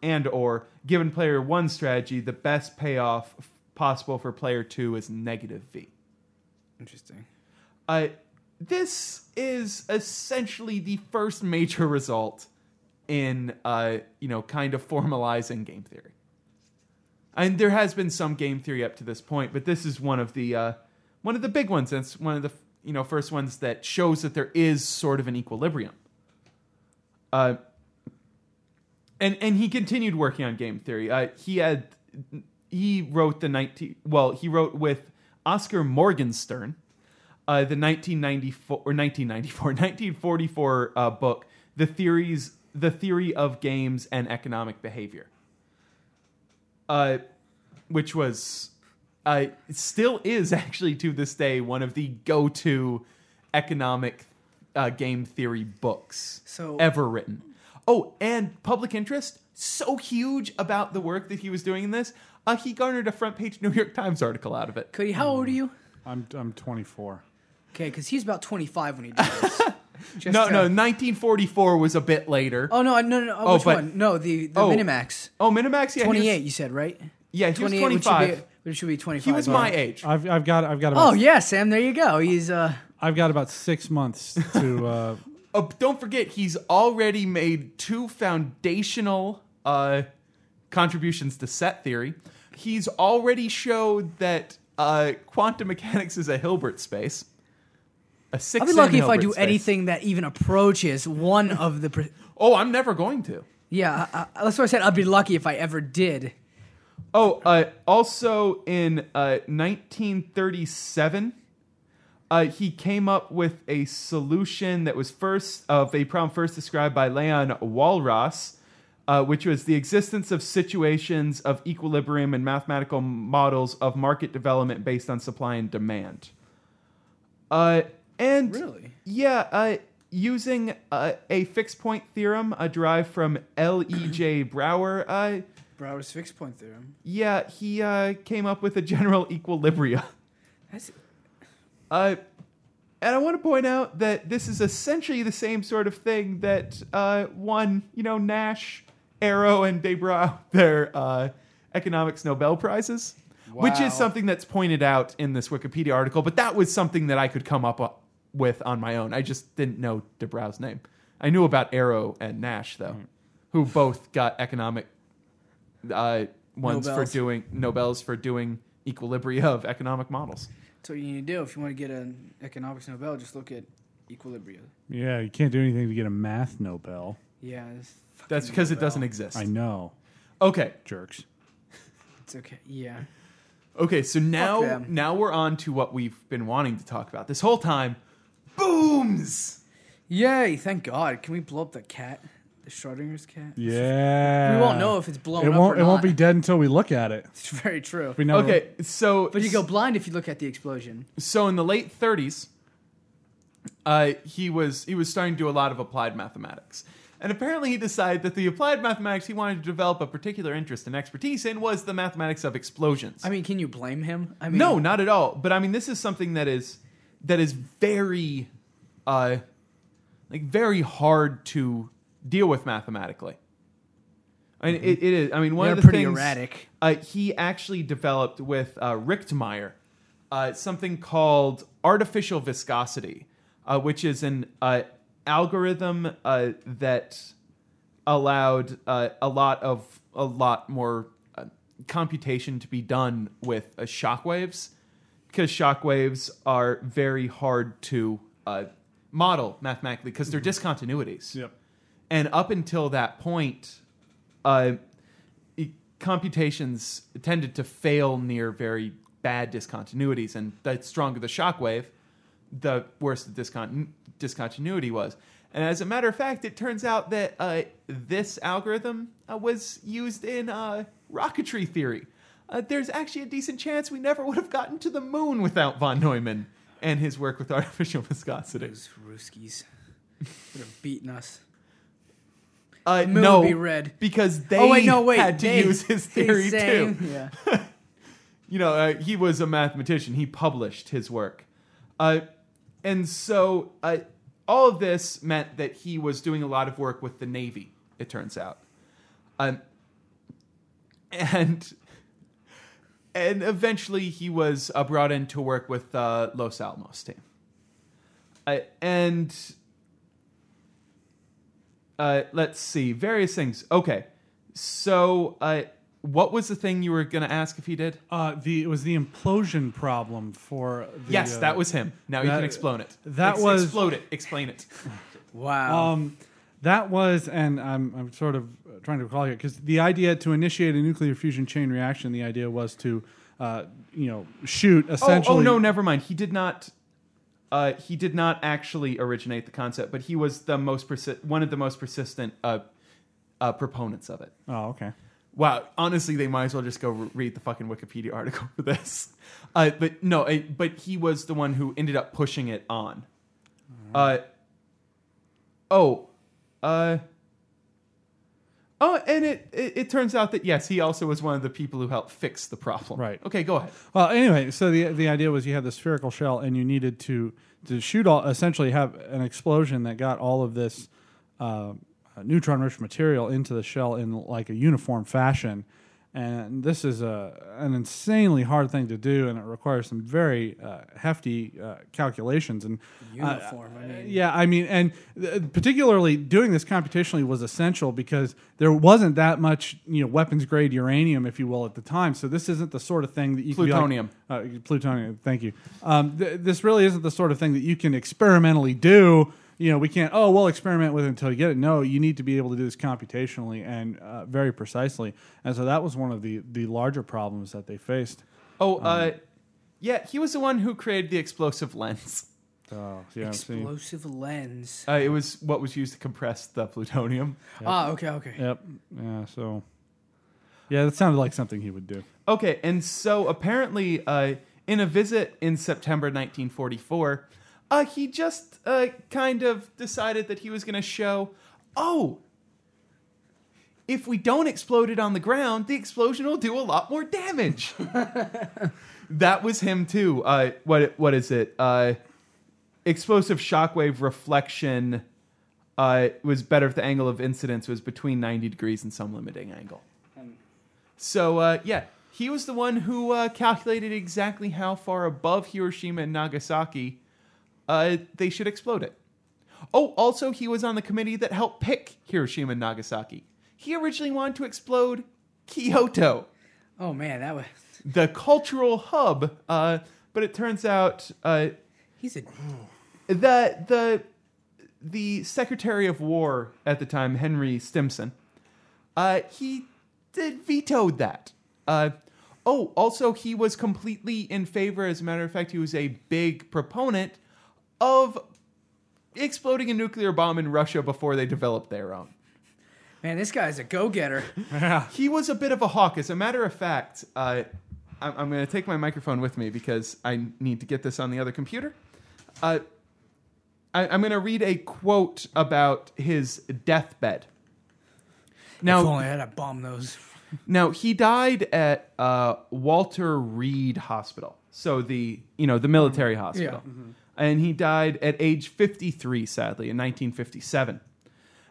given player one strategy, the best payoff possible for player two is negative V. Interesting. This is essentially the first major result in kind of formalizing game theory. And there has been some game theory up to this point, but this is one of the big ones. It's one of the first ones that shows that there is sort of an equilibrium. And he continued working on game theory. He wrote with Oscar Morgenstern the 1944 book, The Theory of Games and Economic Behavior, which was still is actually to this day one of the go-to economic game theory books ever written. Oh, and public interest, so huge about the work that he was doing in this, he garnered a front-page New York Times article out of it. Cody, how old are you? I'm 24. Okay, because he's about 25 when he did this. 1944 was a bit later. Oh, no. Oh, which one? No, the Minimax. Oh, Minimax, yeah. 28, you said, right? Yeah, he was 25. Which should be 25. He was my age. I've got about... Oh, yeah, Sam, there you go. He's... I've got about 6 months to... Oh, don't forget, he's already made two foundational contributions to set theory. He's already showed that quantum mechanics is a Hilbert space. I'll be lucky if I do anything that even approaches one of the... I'm never going to. Yeah, that's what I said. I'd be lucky if I ever did. Oh, also in 1937... he came up with a solution that was first of a problem first described by Leon Walras, which was the existence of situations of equilibrium in mathematical models of market development based on supply and demand. And really? Yeah, using a fixed point theorem derived from L.E.J. Brouwer. Brouwer's fixed point theorem. Yeah, he came up with a general equilibria. That's... and I want to point out that this is essentially the same sort of thing that Nash, Arrow, and they brought their economics Nobel Prizes, wow. Which is something that's pointed out in this Wikipedia article. But that was something that I could come up with on my own. I just didn't know de Brouwer's name. I knew about Arrow and Nash, though, who both got economic ones Nobels. for doing equilibria of economic models. That's what you need to do if you want to get an economics Nobel. Just look at equilibria. Yeah, you can't do anything to get a math Nobel. Yeah, that's because Nobel. It doesn't exist. I know. Okay, jerks. It's okay. Yeah. Okay, so now we're on to what we've been wanting to talk about this whole time. Booms! Yay! Thank God. Can we blow up the cat? The Schrodinger's cat? Yeah. We won't know if it's blown up or not. It won't be dead until we look at it. It's very true. Okay, so... But you go blind if you look at the explosion. So in the late 30s, he was starting to do a lot of applied mathematics. And apparently he decided that the applied mathematics he wanted to develop a particular interest and expertise in was the mathematics of explosions. I mean, can you blame him? I mean, no, not at all. But I mean, this is something that is very... very hard to... deal with mathematically. I mean, it is. I mean, one of the things erratic. He actually developed with Richtmeyer, something called artificial viscosity, which is an algorithm that allowed a lot more computation to be done with shockwaves, because shockwaves are very hard to model mathematically because they're discontinuities. Yep. And up until that point, computations tended to fail near very bad discontinuities. And the stronger the shockwave, the worse the discontinuity was. And as a matter of fact, it turns out that this algorithm was used in rocketry theory. There's actually a decent chance we never would have gotten to the moon without von Neumann and his work with artificial viscosity. Those Ruskies would have beaten us. No, be red. Because they had to use his theory too. Yeah. He was a mathematician. He published his work. And so all of this meant that he was doing a lot of work with the Navy, it turns out. And eventually he was brought in to work with Los Alamos team. Let's see, various things. Okay, so what was the thing you were going to ask if he did? It was the implosion problem for the... Yes, that was him. Now you can explain it. Explode it. Explain it. Wow. That was, and I'm sort of trying to recall here, because the idea to initiate a nuclear fusion chain reaction, the idea was to, shoot essentially... Oh, no, never mind. He did not actually originate the concept, but he was the one of the most persistent proponents of it. Oh, okay. Wow. Honestly, they might as well just go read the fucking Wikipedia article for this. But he was the one who ended up pushing it on. Right. And it turns out that, yes, he also was one of the people who helped fix the problem. Right. Okay, go ahead. Well, anyway, so the idea was you had the spherical shell and you needed to shoot essentially have an explosion that got all of this neutron-rich material into the shell in like a uniform fashion. And this is an insanely hard thing to do, and it requires some very hefty calculations. And uniform, particularly doing this computationally was essential because there wasn't that much, weapons-grade uranium, if you will, at the time. So this isn't the sort of thing that you plutonium. Can be like, plutonium. Thank you. This really isn't the sort of thing that you can experimentally do. We can't, we'll experiment with it until you get it. No, you need to be able to do this computationally and very precisely. And so that was one of the larger problems that they faced. He was the one who created the explosive lens. Oh, yeah. Explosive lens. It was what was used to compress the plutonium. Yep. Ah, okay. Yep. Yeah, so... Yeah, that sounded like something he would do. Okay, and so apparently in a visit in September 1944... he just kind of decided that he was going to show, if we don't explode it on the ground, the explosion will do a lot more damage. That was him, too. What is it? Explosive shockwave reflection was better if the angle of incidence was between 90 degrees and some limiting angle. He was the one who calculated exactly how far above Hiroshima and Nagasaki they should explode it. Oh, also, he was on the committee that helped pick Hiroshima and Nagasaki. He originally wanted to explode Kyoto. Oh, man, that was... The cultural hub, but it turns out... He's a... The Secretary of War at the time, Henry Stimson, he vetoed that. Also, he was completely in favor. As a matter of fact, he was a big proponent of exploding a nuclear bomb in Russia before they developed their own. Man, this guy's a go-getter. He was a bit of a hawk. As a matter of fact, I'm going to take my microphone with me because I need to get this on the other computer. I'm going to read a quote about his deathbed. Now, if only I had to bomb those. Now, he died at Walter Reed Hospital. So the, the military hospital. Yeah. Mm-hmm. And he died at age 53, sadly, in 1957.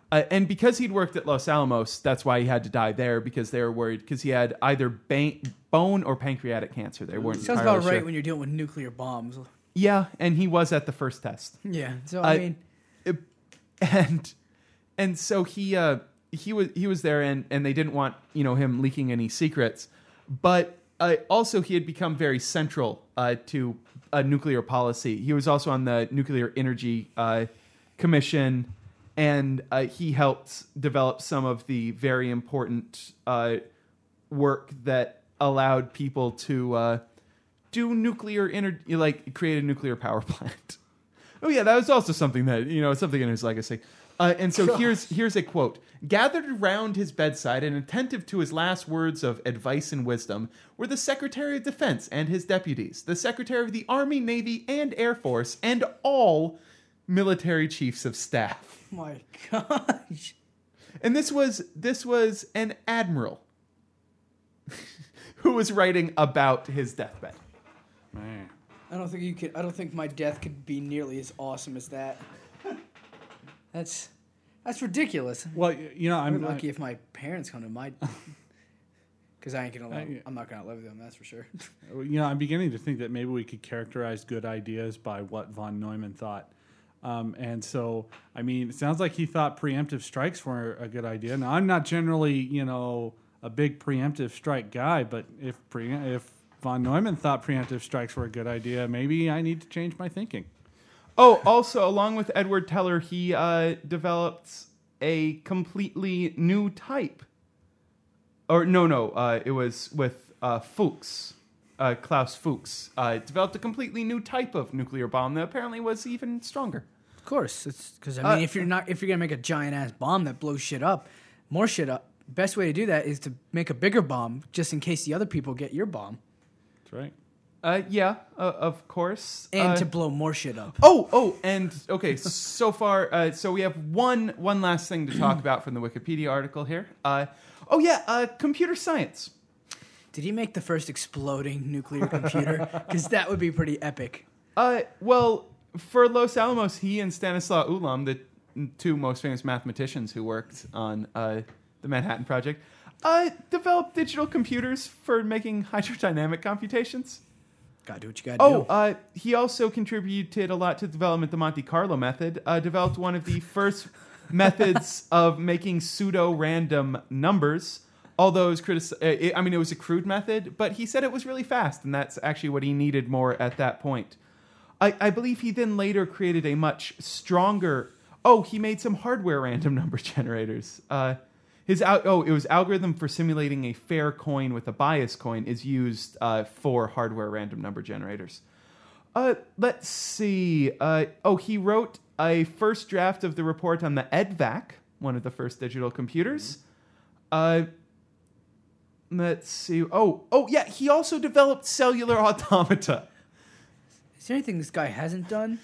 And because he'd worked at Los Alamos, that's why he had to die there, because they were worried, because he had either bone or pancreatic cancer. They weren't entirely sure. Sounds about right when you're dealing with nuclear bombs. Yeah, and he was at the first test. Yeah, so I mean... And so he was there, and they didn't want him leaking any secrets. But also he had become very central to... nuclear policy. He was also on the Nuclear Energy Commission, and he helped develop some of the very important work that allowed people to do nuclear energy, like create a nuclear power plant. Oh yeah, that was also something that something in his legacy. And so here's a quote. Gathered around his bedside and attentive to his last words of advice and wisdom were the Secretary of Defense and his deputies, the Secretary of the Army, Navy, and Air Force, and all military chiefs of staff. My gosh. And this was an admiral who was writing about his deathbed. Man. I don't think my death could be nearly as awesome as that. That's That's ridiculous. Well, you know, I'm lucky if my parents come to my, because I'm not gonna live with them. That's for sure. You know, I'm beginning to think that maybe we could characterize good ideas by what von Neumann thought. And so, I mean, it sounds like he thought preemptive strikes were a good idea. Now, I'm not generally, you know, a big preemptive strike guy, but if von Neumann thought preemptive strikes were a good idea, maybe I need to change my thinking. Oh, also, along with Edward Teller, he develops a completely new type. Or, it was with Fuchs, Klaus Fuchs, developed a completely new type of nuclear bomb that apparently was even stronger. Of course, because, I mean, if you're going to make a giant-ass bomb that blows shit up, more shit up, best way to do that is to make a bigger bomb just in case the other people get your bomb. That's right. Of course. And to blow more shit up. Okay, so far, so we have one last thing to talk about from the Wikipedia article here. Computer science. Did he make the first exploding nuclear computer? Because that would be pretty epic. For Los Alamos, he and Stanislaw Ulam, the two most famous mathematicians who worked on the Manhattan Project, developed digital computers for making hydrodynamic computations. Gotta do what you gotta do. He also contributed a lot to the development of the Monte Carlo method, developed one of the first methods of making pseudo-random numbers, although it was a crude method, but he said it was really fast, and that's actually what he needed more at that point. I believe he then later created a much stronger... Oh, he made some hardware random number generators. It was algorithm for simulating a fair coin with a bias coin is used for hardware random number generators. Let's see. He wrote a first draft of the report on the EDVAC, one of the first digital computers. Let's see. He also developed cellular automata. Is there anything this guy hasn't done?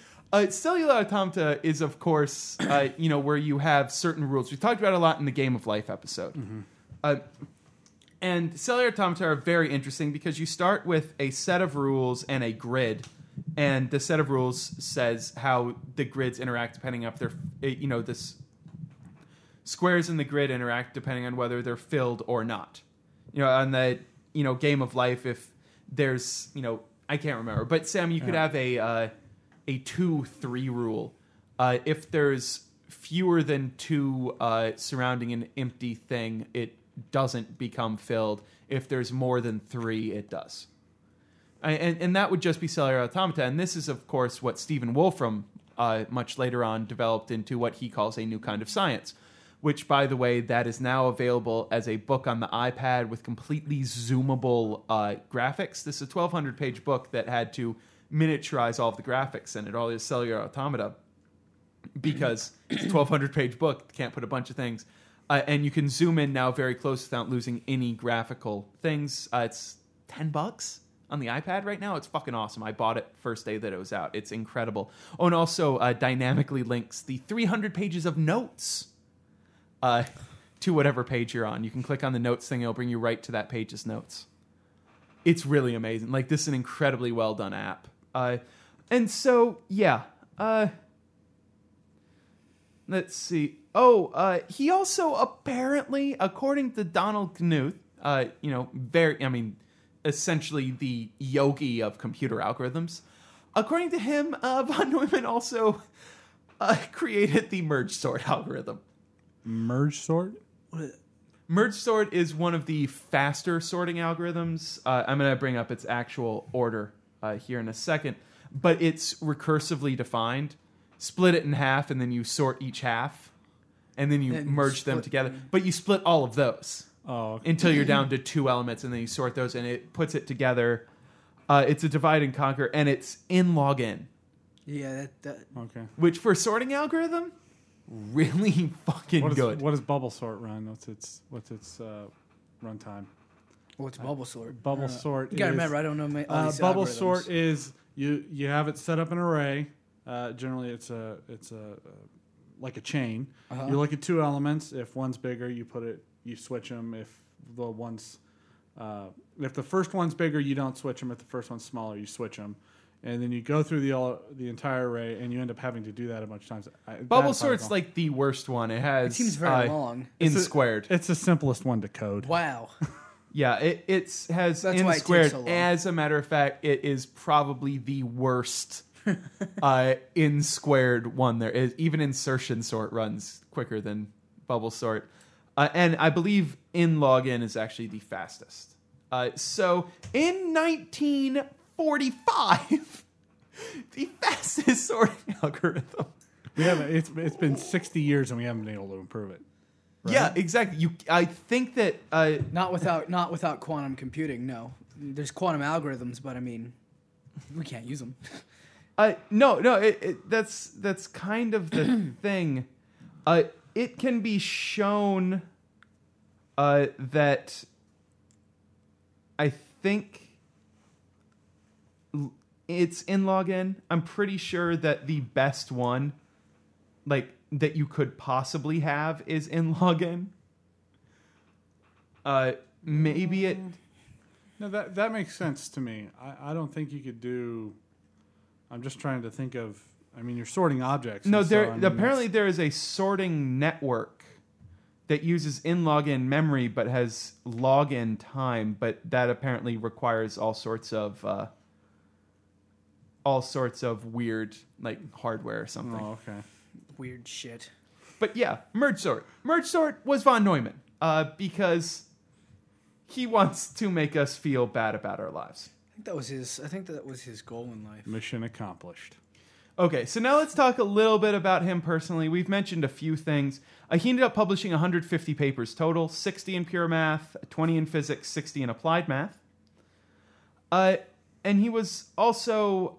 Cellular automata is, of course, where you have certain rules. We talked about it a lot in the Game of Life episode. Mm-hmm. And cellular automata are very interesting because you start with a set of rules and a grid. And the set of rules says how the grids interact depending on if they're, this squares in the grid interact depending on whether they're filled or not. On the, Game of Life, if there's, I can't remember. But, Sam, you could have a 2-3 rule. If there's fewer than two surrounding an empty thing, it doesn't become filled. If there's more than three, it does. And that would just be cellular automata. And this is, of course, what Stephen Wolfram much later on developed into what he calls a new kind of science, which, by the way, that is now available as a book on the iPad with completely zoomable graphics. This is a 1,200-page book that had to miniaturize all of the graphics in it, all the cellular automata, because it's a 1,200-page book, can't put a bunch of things. And you can zoom in now very close without losing any graphical things. It's $10 on the iPad right now. It's fucking awesome. I bought it first day that it was out. It's incredible. Oh, and also dynamically links the 300 pages of notes to whatever page you're on. You can click on the notes thing. It'll bring you right to that page's notes. It's really amazing. Like, this is an incredibly well-done app. Let's see. He also apparently, according to Donald Knuth, essentially the yogi of computer algorithms, according to him, von Neumann also created the merge sort algorithm. Merge sort? What? Merge sort is one of the faster sorting algorithms. I'm going to bring up its actual order here in a second, but it's recursively defined. Split it in half, and then you sort each half, and then you merge them together. But you split all of those until you're down to two elements, and then you sort those, and it puts it together. It's a divide and conquer, and it's in log n. Yeah, okay. Which for a sorting algorithm... really fucking good. What does bubble sort run? What's its runtime? What's bubble sort? Bubble sort. You gotta remember, I don't know. Bubble sort is you have it set up in an array. Generally, it's a like a chain. Uh-huh. You look at two elements. If one's bigger, you switch them. If the first one's bigger, you don't switch them. If the first one's smaller, you switch them. And then you go through the entire array, and you end up having to do that a bunch of times. Bubble sort's like the worst one. It seems very long. N squared. It's the simplest one to code. Wow. Yeah, it has N squared. So as a matter of fact, it is probably the worst N squared one there is. Even insertion sort runs quicker than bubble sort. And I believe N log N is actually the fastest. So in 1945, the fastest sorting algorithm. It's been 60 years and we haven't been able to improve it. Right? Yeah, exactly. I think that not without quantum computing. No, there's quantum algorithms, but I mean, we can't use them. No. That's kind of the thing. It can be shown that I think it's in log N. I'm pretty sure that the best one, like that you could possibly have, is in log N. Maybe it. No, that makes sense to me. I don't think you could do. I'm just trying to think of. I mean, you're sorting objects. No, apparently there is a sorting network that uses in log N memory but has log N time, but that apparently requires all sorts of weird like hardware or something. Oh, okay. Weird shit. But yeah, merge sort. Merge sort was von Neumann because he wants to make us feel bad about our lives. I think that was his goal in life. Mission accomplished. Okay, so now let's talk a little bit about him personally. We've mentioned a few things. He ended up publishing 150 papers total, 60 in pure math, 20 in physics, 60 in applied math. And he was also,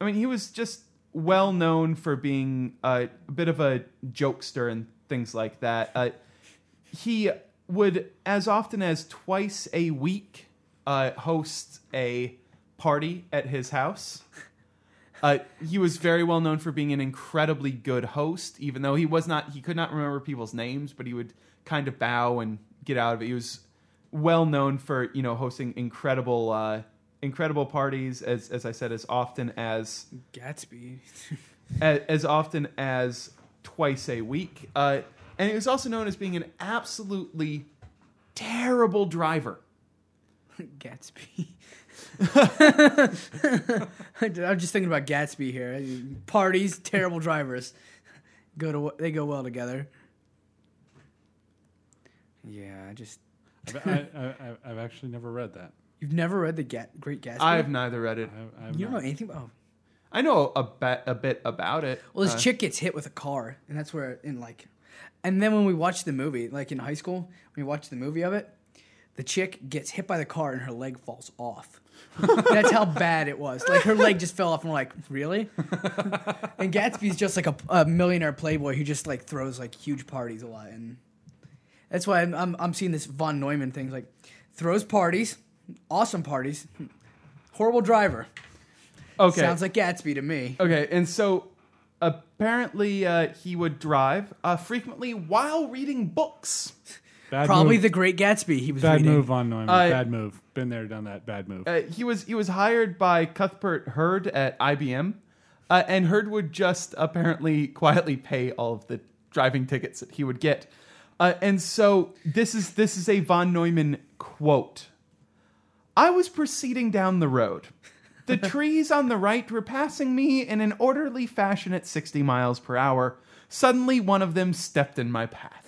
he was just well known for being a bit of a jokester and things like that. He would, as often as twice a week, host a party at his house. He was very well known for being an incredibly good host, even though he could not remember people's names, but he would kind of bow and get out of it. He was well known for, hosting incredible parties, as I said, as often as Gatsby, as often as twice a week. And he was also known as being an absolutely terrible driver. Gatsby. I'm just thinking about Gatsby here. Parties, terrible drivers. They go well together. Yeah, I've actually never read that. You've never read the Great Gatsby? I have neither read it. You don't know anything about? Oh. I know a bit about it. Well, this chick gets hit with a car, and that's where and then when we watched the movie, like in high school, we watched the movie of it. The chick gets hit by the car and her leg falls off. That's how bad it was. Like, her leg just fell off and we're like, really? And Gatsby's just like a millionaire playboy who just like throws like huge parties a lot. And that's why I'm seeing this von Neumann thing. Like, throws parties, awesome parties, horrible driver. Okay. Sounds like Gatsby to me. Okay, and so apparently he would drive frequently while reading books. Bad probably move. The Great Gatsby he was bad reading. Bad move on Neumann. Bad move. Been there, done that. Bad move. He was hired by Cuthbert Hurd at IBM, and Hurd would just apparently quietly pay all of the driving tickets that he would get. And so this is a von Neumann quote. "I was proceeding down the road. The trees on the right were passing me in an orderly fashion at 60 miles per hour. Suddenly one of them stepped in my path."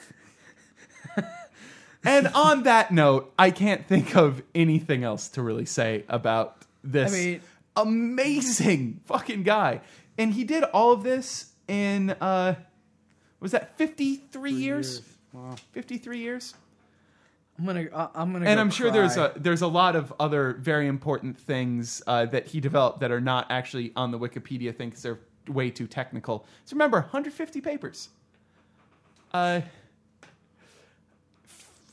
And on that note, I can't think of anything else to really say about this amazing fucking guy. And he did all of this in, 53 years? Wow. 53 years? I'm gonna. And I'm sure there's a lot of other very important things that he developed that are not actually on the Wikipedia thing because they're way too technical. So remember, 150 papers.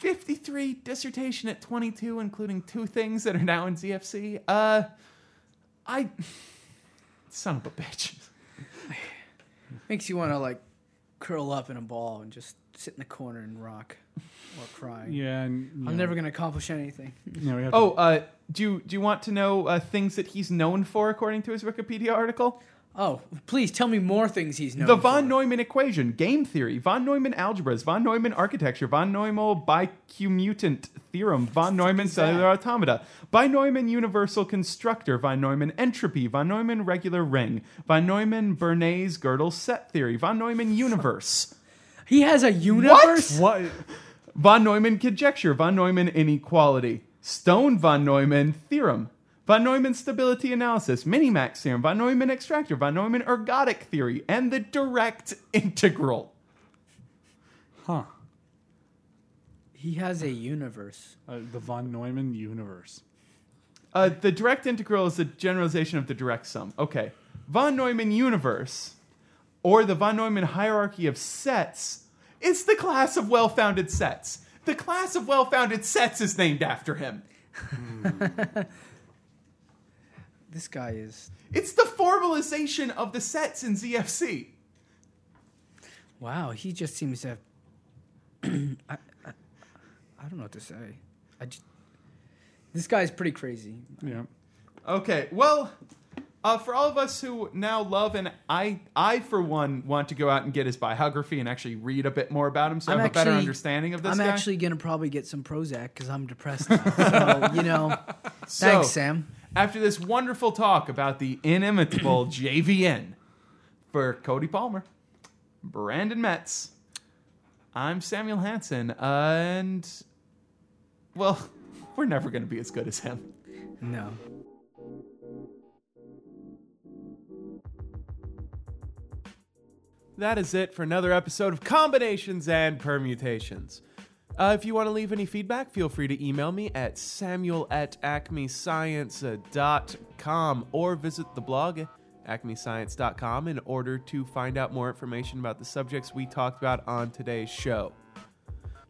53 dissertation at 22, including two things that are now in ZFC. Son of a bitch. Makes you want to like curl up in a ball and just sit in the corner and rock or cry. Yeah, and, I'm never going to accomplish anything. No, we have do you want to know things that he's known for according to his Wikipedia article? Oh, please tell me more things he's known for. The von Neumann equation, game theory, von Neumann algebras, von Neumann architecture, von Neumann bicommutant theorem, von Neumann cellular automata, von Neumann universal constructor, von Neumann entropy, von Neumann regular ring, von Neumann Bernays Gödel set theory, von Neumann universe. He has a universe? What? Von Neumann conjecture, von Neumann inequality, Stone von Neumann theorem, von Neumann stability analysis, minimax theorem, von Neumann extractor, von Neumann ergodic theory, and the direct integral. Huh. He has a universe. The von Neumann universe. The direct integral is a generalization of the direct sum. Okay. Von Neumann universe, or the von Neumann hierarchy of sets, is the class of well-founded sets. The class of well-founded sets is named after him. This guy is... It's the formalization of the sets in ZFC. Wow, he just seems to have... I don't know what to say. This guy's pretty crazy. Yeah. Okay, well, for all of us who now love, and I for one, want to go out and get his biography and actually read a bit more about him so I have a better understanding of this guy. I'm actually going to probably get some Prozac because I'm depressed now. So, thanks, Sam. After this wonderful talk about the inimitable JVN, for Cody Palmer, Brandon Metz, I'm Samuel Hansen, and, well, we're never going to be as good as him. No. That is it for another episode of Combinations and Permutations. If you want to leave any feedback, feel free to email me at samuel@acmescience.com or visit the blog AcmeScience.com in order to find out more information about the subjects we talked about on today's show.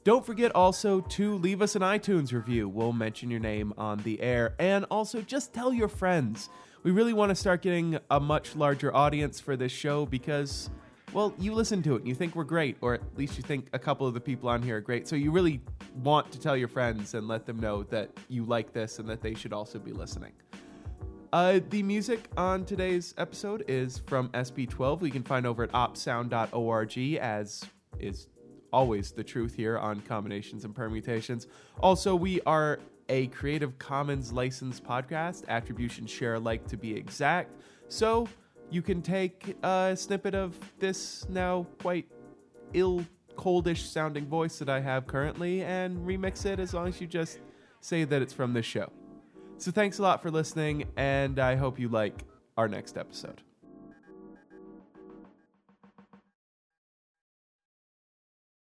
Don't forget also to leave us an iTunes review. We'll mention your name on the air. And also just tell your friends. We really want to start getting a much larger audience for this show because... Well, you listen to it and you think we're great, or at least you think a couple of the people on here are great. So you really want to tell your friends and let them know that you like this and that they should also be listening. The music on today's episode is from SB12. We can find over at opsound.org, as is always the truth here on Combinations and Permutations. Also, we are a Creative Commons licensed podcast, attribution share alike to be exact. So... You can take a snippet of this now quite coldish sounding voice that I have currently and remix it as long as you just say that it's from this show. So thanks a lot for listening, and I hope you like our next episode.